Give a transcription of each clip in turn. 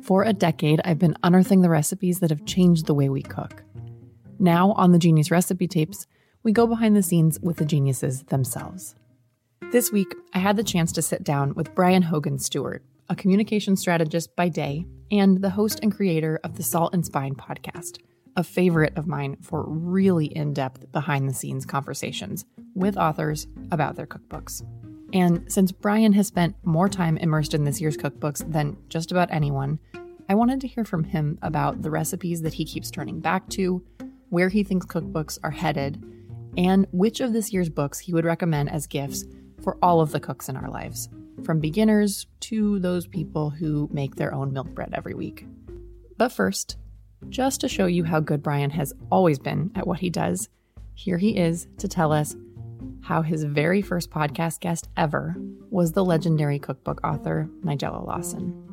For a decade, I've been unearthing the recipes that have changed the way we cook. Now, on the Genius Recipe Tapes, we go behind the scenes with the geniuses themselves. This week, I had the chance to sit down with Brian Hogan Stewart, a communication strategist by day and the host and creator of the Salt and Spine podcast, a favorite of mine for really in-depth behind-the-scenes conversations with authors about their cookbooks. And since Brian has spent more time immersed in this year's cookbooks than just about anyone, I wanted to hear from him about the recipes that he keeps turning back to, where he thinks cookbooks are headed, and which of this year's books he would recommend as gifts for all of the cooks in our lives, from beginners to those people who make their own milk bread every week. But first, just to show you how good Brian has always been at what he does, here he is to tell us how his very first podcast guest ever was the legendary cookbook author, Nigella Lawson.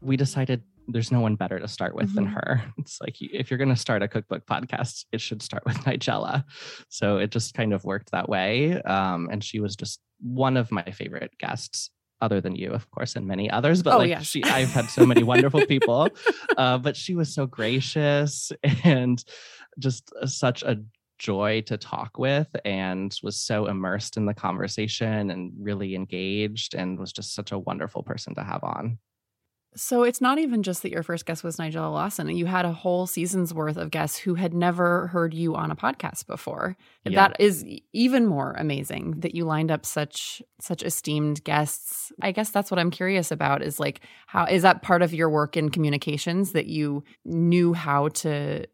We decided there's no one better to start with than her. It's like, if you're going to start a cookbook podcast, it should start with Nigella. So it just kind of worked that way. And she was just one of my favorite guests. Other than you, of course, and many others, but I've had so many wonderful people, but she was so gracious and just such a joy to talk with, and was so immersed in the conversation and really engaged, and was just such a wonderful person to have on. So it's not even just that your first guest was Nigella Lawson. You had a whole season's worth of guests who had never heard you on a podcast before. Yeah. That is even more amazing that you lined up such esteemed guests. I guess that's what I'm curious about is like, how is that part of your work in communications that you knew how to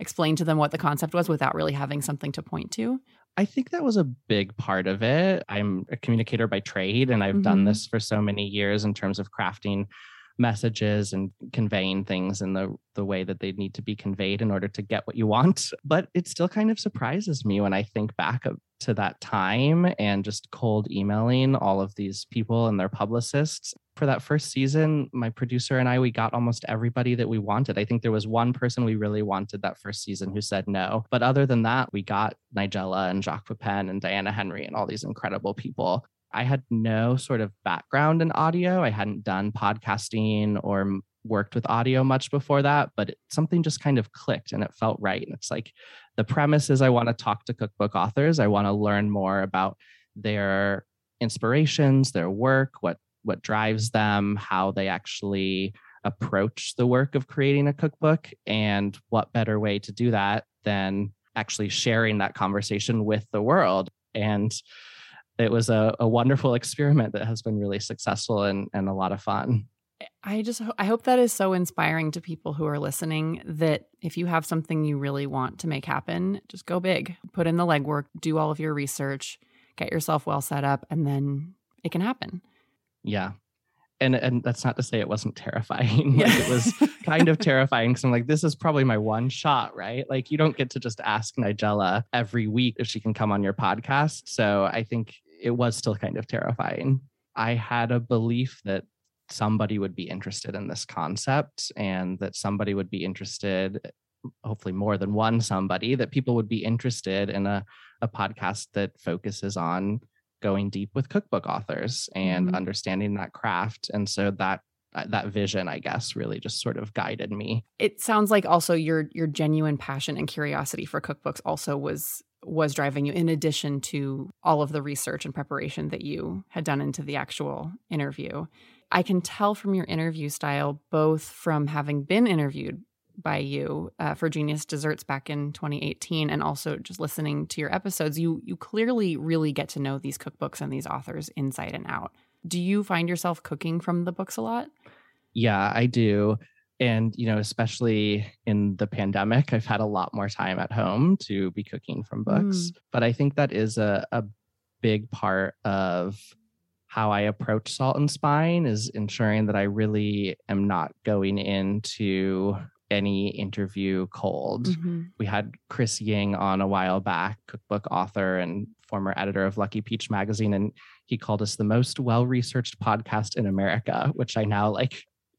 explain to them what the concept was without really having something to point to? I think that was a big part of it. I'm a communicator by trade, and I've done this for so many years in terms of crafting messages and conveying things in the way that they need to be conveyed in order to get what you want. But it still kind of surprises me when I think back to that time and just cold emailing all of these people and their publicists. For that first season, my producer and I, we got almost everybody that we wanted. I think there was one person we really wanted that first season who said no. But other than that, we got Nigella and Jacques Pepin and Diana Henry and all these incredible people. I had no sort of background in audio. I hadn't done podcasting or worked with audio much before that, but something just kind of clicked and it felt right. And it's like, the premise is I want to talk to cookbook authors. I want to learn more about their inspirations, their work, what drives them, how they actually approach the work of creating a cookbook, and what better way to do that than actually sharing that conversation with the world. And it was a wonderful experiment that has been really successful and a lot of fun. I hope that is so inspiring to people who are listening, that if you have something you really want to make happen, just go big, put in the legwork, do all of your research, get yourself well set up, and then it can happen. Yeah. And that's not to say it wasn't terrifying. Like, it was kind of terrifying because I'm like, this is probably my one shot, right? Like, you don't get to just ask Nigella every week if she can come on your podcast. So I think it was still kind of terrifying. I had a belief that somebody would be interested in this concept, and that somebody would be interested, hopefully more than one somebody, that people would be interested in a podcast that focuses on going deep with cookbook authors and understanding that craft. And so that vision, I guess, really just sort of guided me. It sounds like also your genuine passion and curiosity for cookbooks also was was driving you, in addition to all of the research and preparation that you had done into the actual interview. I can tell from your interview style, both from having been interviewed by you for Genius Desserts back in 2018 and also just listening to your episodes, you clearly really get to know these cookbooks and these authors inside and out. Do you find yourself cooking from the books a lot? Yeah, I do. And, you know, especially in the pandemic, I've had a lot more time at home to be cooking from books. But I think that is a big part of how I approach Salt and Spine, is ensuring that I really am not going into any interview cold. Mm-hmm. We had Chris Ying on a while back, cookbook author and former editor of Lucky Peach magazine, and he called us the most well-researched podcast in America, which I now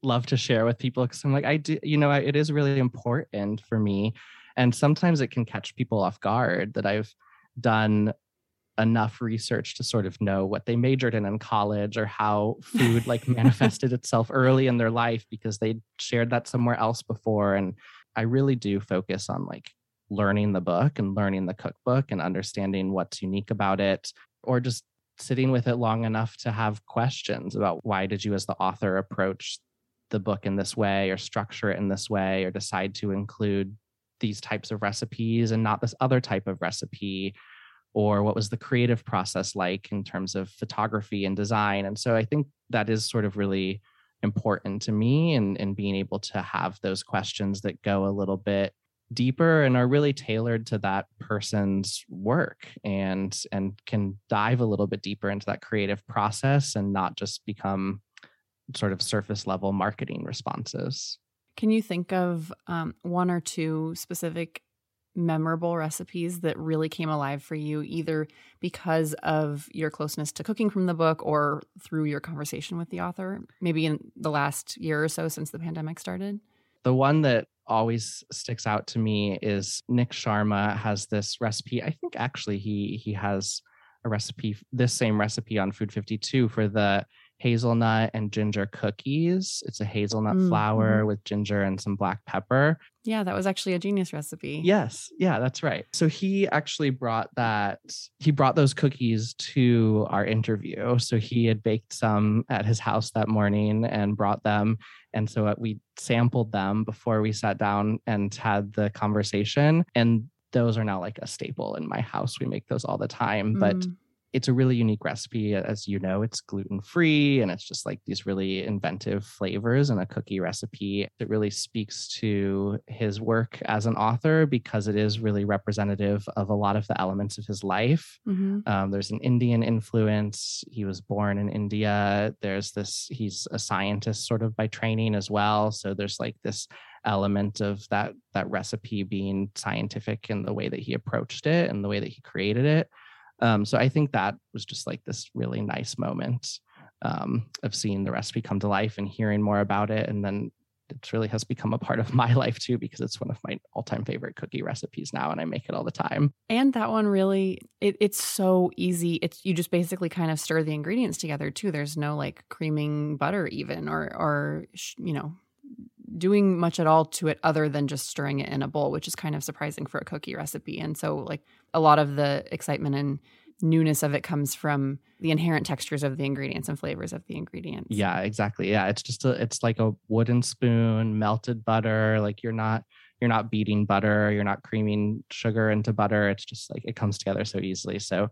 love to share with people, because I'm like, I do, you know, it is really important for me. And sometimes it can catch people off guard that I've done enough research to sort of know what they majored in college, or how food manifested itself early in their life because they shared that somewhere else before. And I really do focus on learning the book and learning the cookbook and understanding what's unique about it, or just sitting with it long enough to have questions about why did you as the author approach the book in this way, or structure it in this way, or decide to include these types of recipes and not this other type of recipe, or what was the creative process like in terms of photography and design. And so I think that is sort of really important to me, and being able to have those questions that go a little bit deeper and are really tailored to that person's work, and can dive a little bit deeper into that creative process and not just become sort of surface level marketing responses. Can you think of one or two specific memorable recipes that really came alive for you, either because of your closeness to cooking from the book or through your conversation with the author, maybe in the last year or so since the pandemic started? The one that always sticks out to me is Nick Sharma has this recipe. I think actually he has a recipe, this same recipe on Food52, for the hazelnut and ginger cookies. It's a hazelnut flour with ginger and some black pepper. Yeah, that was actually a Genius recipe. Yes. Yeah, that's right. So he actually brought those cookies to our interview. So he had baked some at his house that morning and brought them. And so we sampled them before we sat down and had the conversation. And those are now a staple in my house. We make those all the time. But it's a really unique recipe. As you know, it's gluten-free, and it's just these really inventive flavors in a cookie recipe. It really speaks to his work as an author because it is really representative of a lot of the elements of his life. There's an Indian influence. He was born in India. He's a scientist sort of by training as well. So there's this element of that recipe being scientific in the way that he approached it and the way that he created it. So I think that was just this really nice moment of seeing the recipe come to life and hearing more about it. And then it really has become a part of my life too, because it's one of my all-time favorite cookie recipes now, and I make it all the time. And that one really, it's so easy. You just basically kind of stir the ingredients together too. There's no creaming butter even, or doing much at all to it other than just stirring it in a bowl, which is kind of surprising for a cookie recipe. And so a lot of the excitement and newness of it comes from the inherent textures of the ingredients and flavors of the ingredients. Yeah, exactly. Yeah. It's just it's like a wooden spoon, melted butter. You're not beating butter. You're not creaming sugar into butter. It's just it comes together so easily. So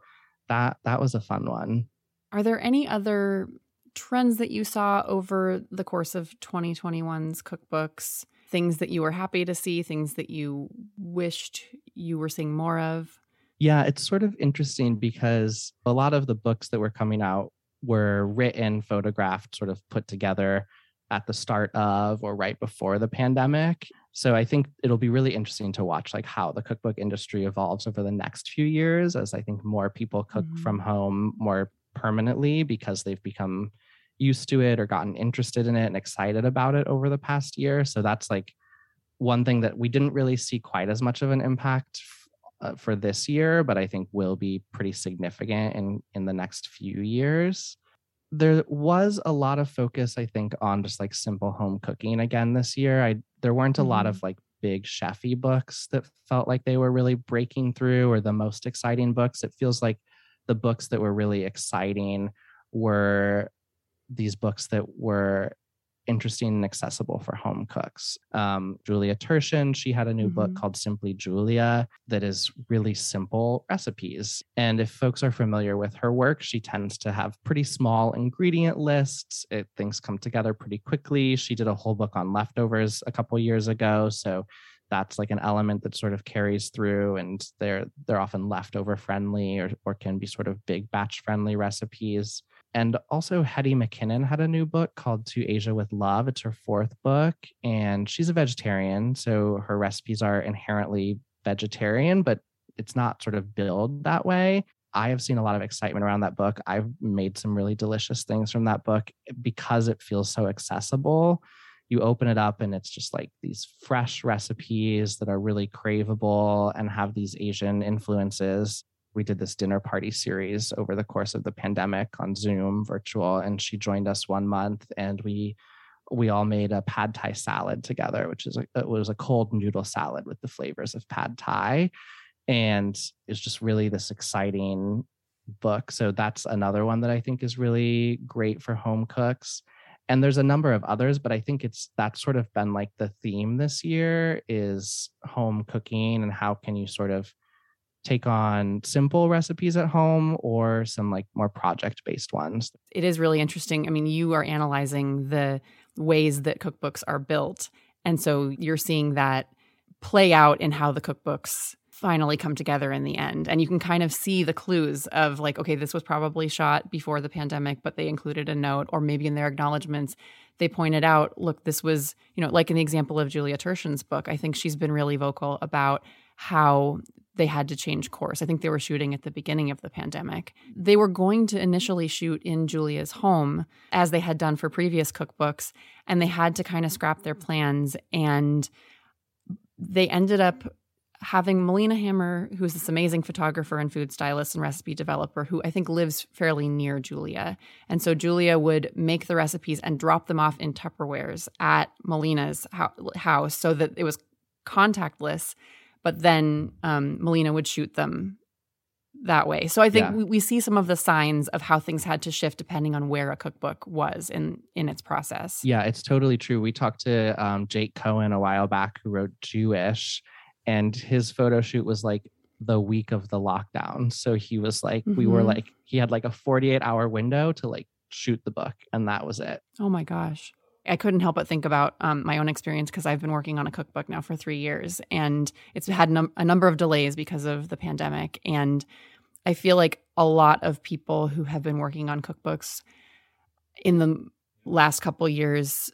that was a fun one. Are there any other trends that you saw over the course of 2021's cookbooks, things that you were happy to see, things that you wished you were seeing more of? Yeah, it's sort of interesting because a lot of the books that were coming out were written, photographed, sort of put together at the start of or right before the pandemic. So I think it'll be really interesting to watch how the cookbook industry evolves over the next few years, as I think more people cook from home more permanently because they've become used to it or gotten interested in it and excited about it over the past year. So that's one thing that we didn't really see quite as much of an impact for this year, but I think will be pretty significant in the next few years. There was a lot of focus, I think, on just simple home cooking again this year. There weren't a lot of big chefy books that felt like they were really breaking through, or the most exciting books. It feels like the books that were really exciting were these books that were interesting and accessible for home cooks. Julia Turshen, she had a new book called Simply Julia that is really simple recipes. And if folks are familiar with her work, she tends to have pretty small ingredient lists. Things come together pretty quickly. She did a whole book on leftovers a couple years ago. So that's like an element that sort of carries through, and they're often leftover friendly or can be sort of big batch friendly recipes. And also Hetty McKinnon had a new book called To Asia With Love. It's her fourth book, and she's a vegetarian. So her recipes are inherently vegetarian, but it's not sort of billed that way. I have seen a lot of excitement around that book. I've made some really delicious things from that book because it feels so accessible. You open it up and it's just like these fresh recipes that are really craveable and have these Asian influences. We did this dinner party series over the course of the pandemic on Zoom virtual, and she joined us one month, and we all made a pad thai salad together, which is it was a cold noodle salad with the flavors of pad thai. And it's just really this exciting book. So that's another one that I think is really great for home cooks. And there's a number of others, but I think that's sort of been like the theme this year, is home cooking and how can you sort of take on simple recipes at home or some like more project-based ones. It is really interesting. I mean, you are analyzing the ways that cookbooks are built. And so you're seeing that play out in how the cookbooks finally come together in the end. And you can kind of see the clues of like, okay, this was probably shot before the pandemic, but they included a note, or maybe in their acknowledgments, they pointed out, look, this was, you know, like in the example of Julia Turshen's book, I think she's been really vocal about how they had to change course. I think they were shooting at the beginning of the pandemic. They were going to initially shoot in Julia's home, as they had done for previous cookbooks, and they had to kind of scrap their plans. And they ended up having Melina Hammer, who's this amazing photographer and food stylist and recipe developer, who I think lives fairly near Julia. And so Julia would make the recipes and drop them off in Tupperwares at Melina's house so that it was contactless. But then Melina would shoot them that way. So I think we see some of the signs of how things had to shift depending on where a cookbook was in its process. Yeah, it's totally true. We talked to Jake Cohen a while back, who wrote Jewish, and his photo shoot was like the week of the lockdown. So he was like, we were like, he had like a 48-hour window to like shoot the book, and that was it. Oh my gosh. I couldn't help but think about my own experience, because I've been working on a cookbook now for 3 years, and it's had a number of delays because of the pandemic. And I feel like a lot of people who have been working on cookbooks in the last couple of years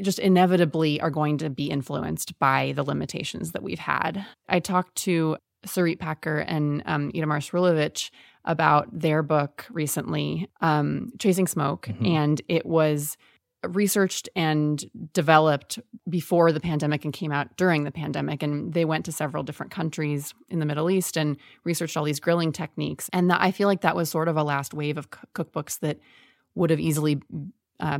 just inevitably are going to be influenced by the limitations that we've had. I talked to Sarit Packer and Itamar Shrulović about their book recently, Chasing Smoke, and it was researched and developed before the pandemic and came out during the pandemic. And they went to several different countries in the Middle East and researched all these grilling techniques. And I feel like that was sort of a last wave of cookbooks that would have easily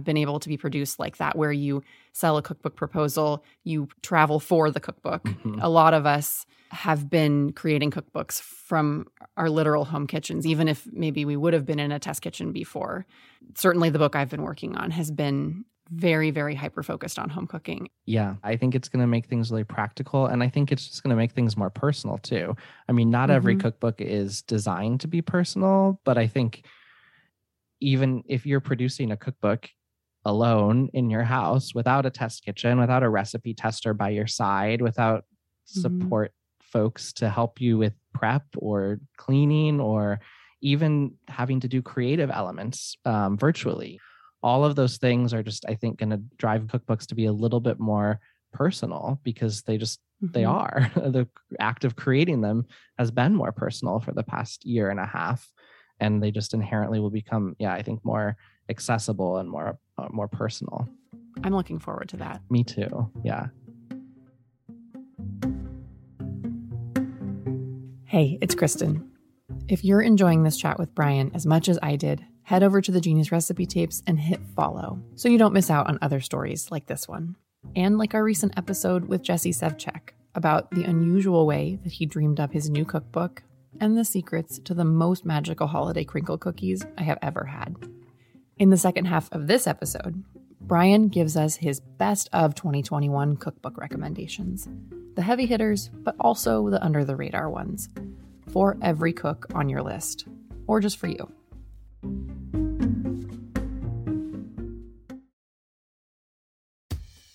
been able to be produced like that, where you sell a cookbook proposal, you travel for the cookbook. A lot of us have been creating cookbooks from our literal home kitchens, even if maybe we would have been in a test kitchen before. Certainly the book I've been working on has been very, very hyper-focused on home cooking. Yeah, I think it's going to make things really practical, and I think it's just going to make things more personal too. I mean, not every cookbook is designed to be personal, but I think even if you're producing a cookbook alone in your house without a test kitchen, without a recipe tester by your side, without support folks to help you with prep or cleaning, or even having to do creative elements virtually, all of those things are just, I think, going to drive cookbooks to be a little bit more personal, because they just, they are. The act of creating them has been more personal for the past year and a half. And they just inherently will become, I think, more accessible and more personal. I'm looking forward to that. Me too. Yeah. Hey, it's Kristen. If you're enjoying this chat with Brian as much as I did, head over to the Genius Recipe Tapes and hit follow so you don't miss out on other stories like this one. and like our recent episode with Jesse Sevchek about the unusual way that he dreamed up his new cookbook and the secrets to the most magical holiday crinkle cookies I have ever had. In the second half of this episode, Brian gives us his best of 2021 cookbook recommendations, the heavy hitters, but also the under the radar ones, for every cook on your list, or just for you.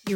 You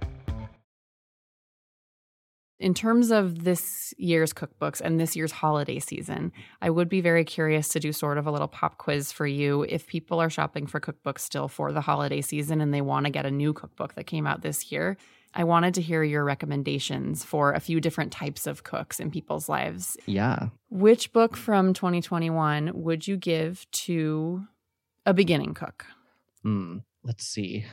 In terms of this year's cookbooks and this year's holiday season, I would be very curious to do sort of a little pop quiz for you if people are shopping for cookbooks still for the holiday season and they want to get a new cookbook that came out this year. I wanted to hear your recommendations for a few different types of cooks in people's lives. Yeah. Which book from 2021 would you give to a beginning cook? Let's see.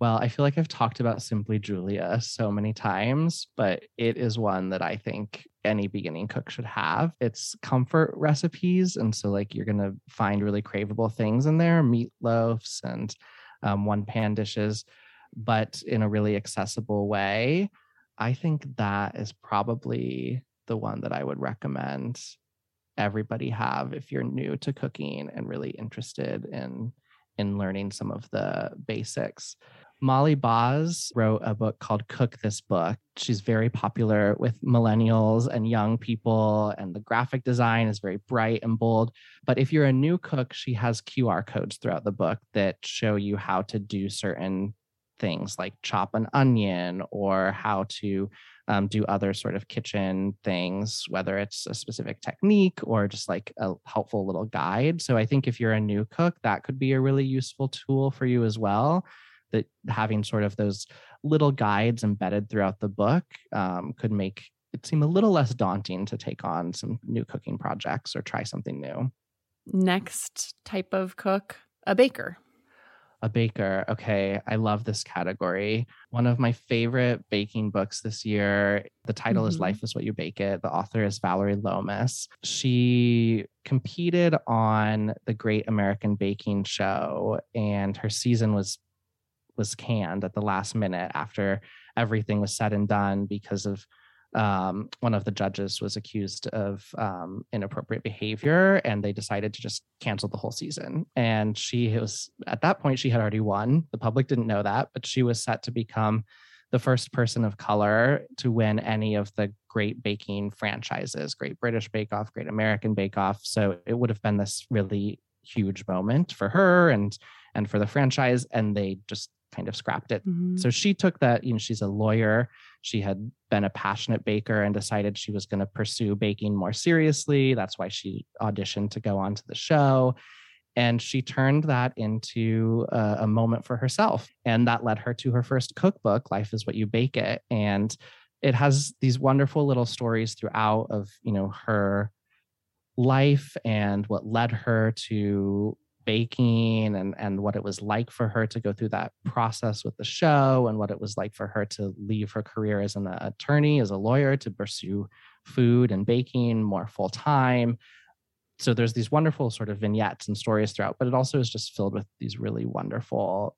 Well, I feel like I've talked about Simply Julia so many times, but it is one that I think any beginning cook should have. It's comfort recipes. And so like you're going to find really craveable things in there, meatloafs and one pan dishes, but in a really accessible way. I think that is probably the one that I would recommend everybody have if you're new to cooking and really interested in learning some of the basics. Molly Baz wrote a book called Cook This Book. She's very popular with millennials and young people, and the graphic design is very bright and bold. But if you're a new cook, she has QR codes throughout the book that show you how to do certain things like chop an onion or how to do other sort of kitchen things, whether it's a specific technique or just like a helpful little guide. So I think if you're a new cook, that could be a really useful tool for you as well. That having sort of those little guides embedded throughout the book could make it seem a little less daunting to take on some new cooking projects or try something new. Next type of cook, a baker. A baker. Okay. I love this category. One of my favorite baking books this year. The title is Life is What You Bake It. The author is Valerie Lomas. She competed on the Great American Baking Show, and her season was canned at the last minute after everything was said and done because of one of the judges was accused of inappropriate behavior, and they decided to just cancel the whole season. And at that point, she had already won. The public didn't know that, but she was set to become the first person of color to win any of the great baking franchises, Great British Bake Off, Great American Bake Off. So it would have been this really huge moment for her and for the franchise, and they just kind of scrapped it. So she took that, she's a lawyer. She had been a passionate baker and decided she was going to pursue baking more seriously. That's why she auditioned to go on to the show. And she turned that into a moment for herself. And that led her to her first cookbook, Life is What You Bake It. And it has these wonderful little stories throughout of, her life and what led her to baking and what it was like for her to go through that process with the show, and what it was like for her to leave her career as an attorney, as a lawyer, to pursue food and baking more full time. So there's these wonderful sort of vignettes and stories throughout, but it also is just filled with these really wonderful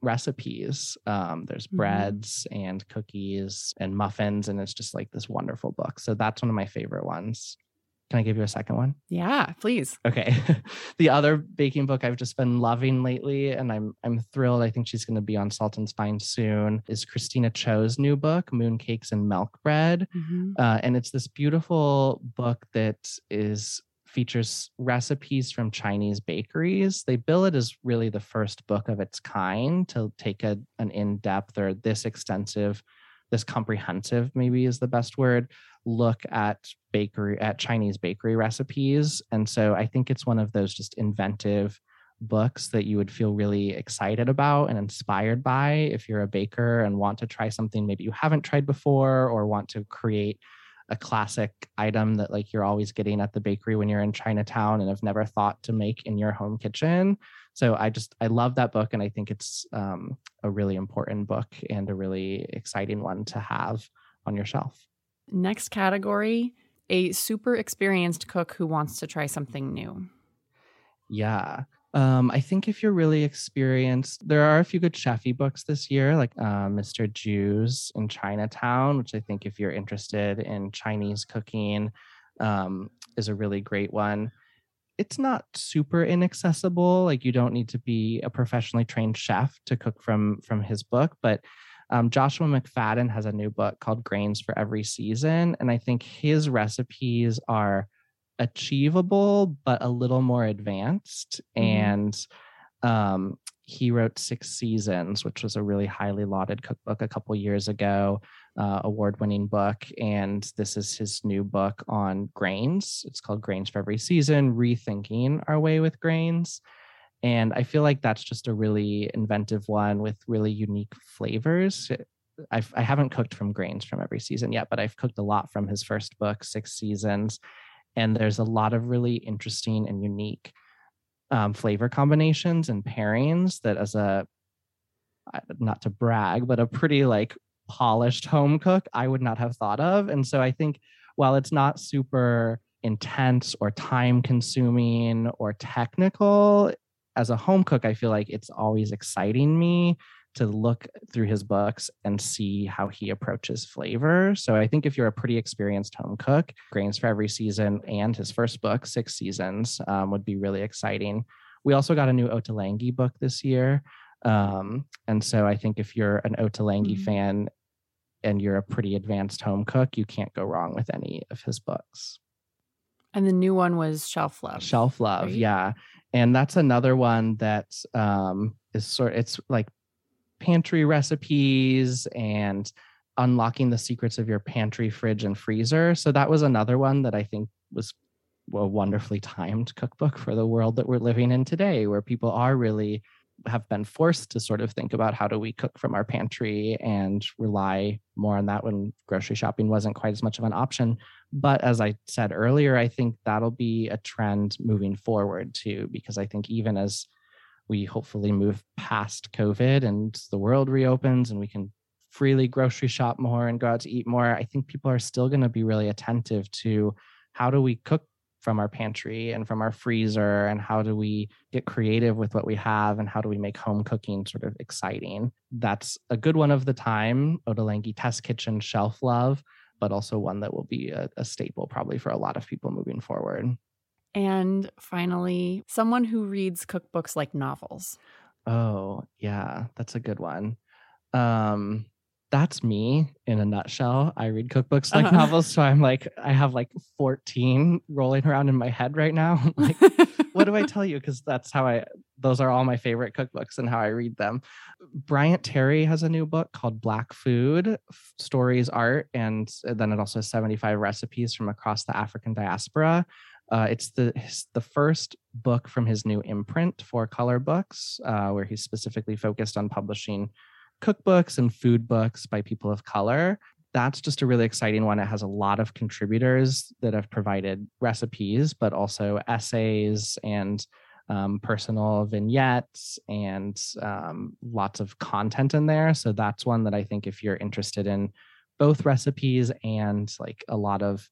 recipes. There's breads and cookies and muffins, and it's just like this wonderful book. So that's one of my favorite ones. Can I give you a second one? Yeah, please. Okay. The other baking book I've just been loving lately, and I'm thrilled. I think she's going to be on Salt and Spine soon, is Christina Cho's new book, Mooncakes and Milk Bread. Mm-hmm. And it's this beautiful book that features recipes from Chinese bakeries. They bill it as really the first book of its kind to take an in-depth or this extensive, this comprehensive, maybe is the best word, look at Chinese bakery recipes. And so I think it's one of those just inventive books that you would feel really excited about and inspired by if you're a baker and want to try something maybe you haven't tried before, or want to create a classic item that like you're always getting at the bakery when you're in Chinatown and have never thought to make in your home kitchen. So I love that book, and I think it's a really important book and a really exciting one to have on your shelf. Next category, a super experienced cook who wants to try something new. Yeah. I think if you're really experienced, there are a few good chefy books this year, like Mr. Jew's in Chinatown, which I think if you're interested in Chinese cooking is a really great one. It's not super inaccessible. Like you don't need to be a professionally trained chef to cook from his book, but Joshua McFadden has a new book called Grains for Every Season. And I think his recipes are achievable, but a little more advanced. Mm. And he wrote Six Seasons, which was a really highly lauded cookbook a couple years ago, award-winning book. And this is his new book on grains. It's called Grains for Every Season, Rethinking Our Way with Grains. And I feel like that's just a really inventive one with really unique flavors. I haven't cooked from grains from every season yet, but I've cooked a lot from his first book, Six Seasons. And there's a lot of really interesting and unique flavor combinations and pairings that, as a, not to brag, but a pretty like polished home cook, I would not have thought of. And so I think while it's not super intense or time consuming or technical, as a home cook, I feel like it's always exciting me to look through his books and see how he approaches flavor. So I think if you're a pretty experienced home cook, Grains for Every Season and his first book, Six Seasons, would be really exciting. We also got a new Ottolenghi book this year. And so I think if you're an Ottolenghi mm-hmm. fan and you're a pretty advanced home cook, you can't go wrong with any of his books. And the new one was Shelf Love. Shelf Love, right? Yeah. And that's another one that it's like pantry recipes and unlocking the secrets of your pantry, fridge, and freezer. So that was another one that I think was a wonderfully timed cookbook for the world that we're living in today, where people are really have been forced to sort of think about how do we cook from our pantry and rely more on that when grocery shopping wasn't quite as much of an option. But as I said earlier, I think that'll be a trend moving forward too, because I think even as we hopefully move past COVID and the world reopens and we can freely grocery shop more and go out to eat more, I think people are still going to be really attentive to how do we cook from our pantry and from our freezer, and how do we get creative with what we have, and how do we make home cooking sort of exciting. That's a good one of the time, Ottolenghi Test Kitchen Shelf Love, but also one that will be a staple probably for a lot of people moving forward. And finally, someone who reads cookbooks like novels. Oh, yeah, that's a good one. That's me in a nutshell. I read cookbooks like novels. So I'm like, I have like 14 rolling around in my head right now. Like, what do I tell you? Because that's how those are all my favorite cookbooks and how I read them. Bryant Terry has a new book called Black Food, Stories, Art, and then it also has 75 recipes from across the African diaspora. It's the first book from his new imprint, 4Color Books, where he's specifically focused on publishing cookbooks and food books by people of color. That's just a really exciting one. It has a lot of contributors that have provided recipes, but also essays and personal vignettes and lots of content in there. So that's one that I think if you're interested in both recipes and like a lot of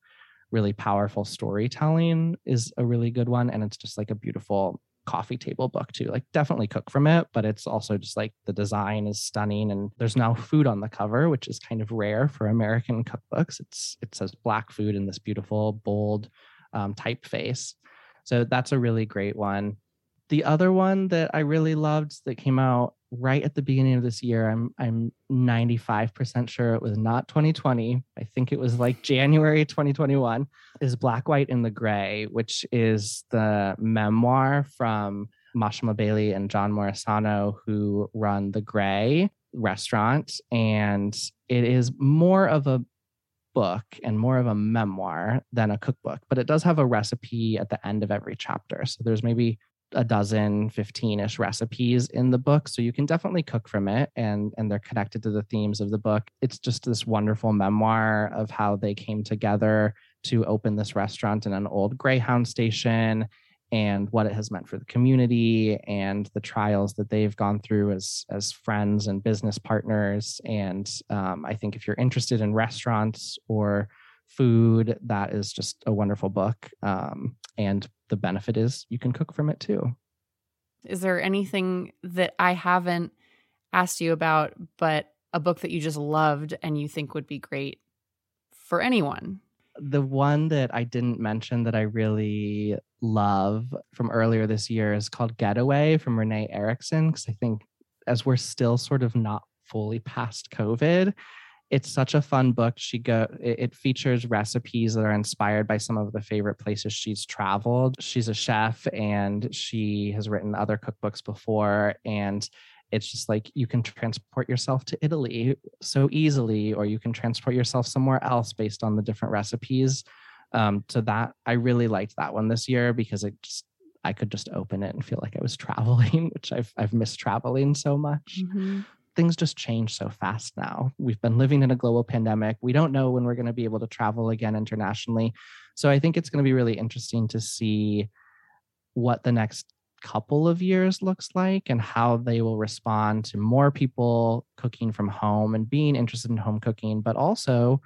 really powerful storytelling is a really good one. And it's just like a beautiful coffee table book too. Like definitely cook from it, but it's also just like the design is stunning, and there's now food on the cover, which is kind of rare for American cookbooks. It says Black Food in this beautiful bold typeface. So that's a really great one. The other one that I really loved that came out right at the beginning of this year, I'm 95% sure it was not 2020. I think it was like January 2021, is Black, White, and the Gray, which is the memoir from Mashima Bailey and John Morisano, who run the Gray restaurant. And it is more of a book and more of a memoir than a cookbook, but it does have a recipe at the end of every chapter. So there's maybe a dozen, 15-ish recipes in the book. So you can definitely cook from it, and they're connected to the themes of the book. It's just this wonderful memoir of how they came together to open this restaurant in an old Greyhound station, and what it has meant for the community, and the trials that they've gone through as friends and business partners. And I think if you're interested in restaurants or food, that is just a wonderful book. And the benefit is you can cook from it too. Is there anything that I haven't asked you about, but a book that you just loved and you think would be great for anyone? The one that I didn't mention that I really love from earlier this year is called Getaway from Renee Erickson, because I think as we're still sort of not fully past COVID, it's such a fun book. It features recipes that are inspired by some of the favorite places she's traveled. She's a chef and she has written other cookbooks before, and it's just like you can transport yourself to Italy so easily, or you can transport yourself somewhere else based on the different recipes. So that I really liked that one this year, because I could just open it and feel like I was traveling, which I've missed traveling so much. Mm-hmm. Things just change so fast now. We've been living in a global pandemic. We don't know when we're going to be able to travel again internationally. So I think it's going to be really interesting to see what the next couple of years looks like, and how they will respond to more people cooking from home and being interested in home cooking, but also,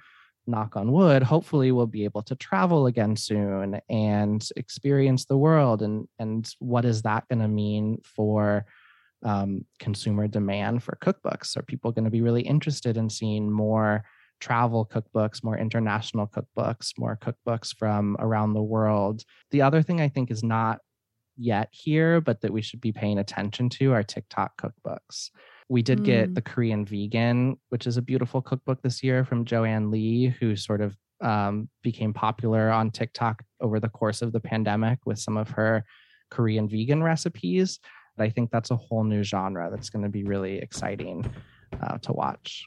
knock on wood, hopefully we'll be able to travel again soon and experience the world. And what is that going to mean for consumer demand for cookbooks? Are people going to be really interested in seeing more travel cookbooks, more international cookbooks, more cookbooks from around the world? The other thing I think is not yet here, but that we should be paying attention to, are TikTok cookbooks. We did get the Korean Vegan, which is a beautiful cookbook this year from Joanne Lee, who sort of became popular on TikTok over the course of the pandemic with some of her Korean vegan recipes. But I think that's a whole new genre that's going to be really exciting to watch.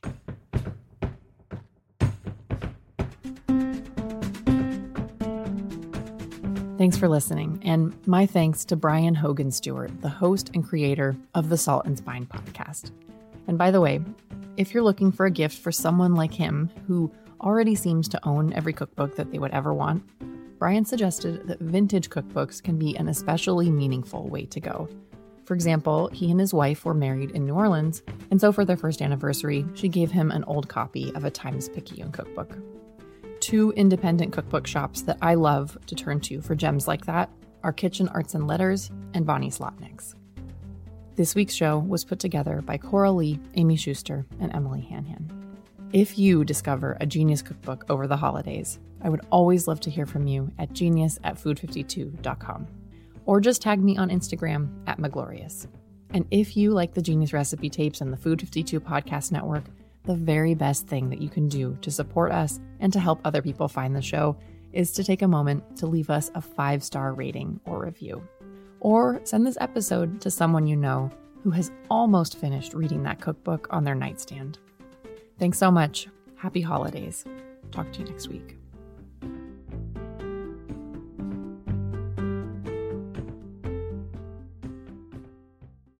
Thanks for listening, and my thanks to Brian Hogan Stewart, the host and creator of the Salt and Spine podcast. And by the way, if you're looking for a gift for someone like him, who already seems to own every cookbook that they would ever want, Brian suggested that vintage cookbooks can be an especially meaningful way to go. For example, he and his wife were married in New Orleans, and so for their first anniversary, she gave him an old copy of a Times-Picayune cookbook. Two independent cookbook shops that I love to turn to for gems like that are Kitchen Arts and Letters and Bonnie Slotnick's. This week's show was put together by Cora Lee, Amy Schuster, and Emily Hanhan. If you discover a Genius cookbook over the holidays, I would always love to hear from you at genius@food52.com, or just tag me on Instagram @Miglorious. And if you like the Genius Recipe Tapes and the Food 52 Podcast Network, the very best thing that you can do to support us and to help other people find the show is to take a moment to leave us a 5-star rating or review. Or send this episode to someone you know who has almost finished reading that cookbook on their nightstand. Thanks so much. Happy holidays. Talk to you next week.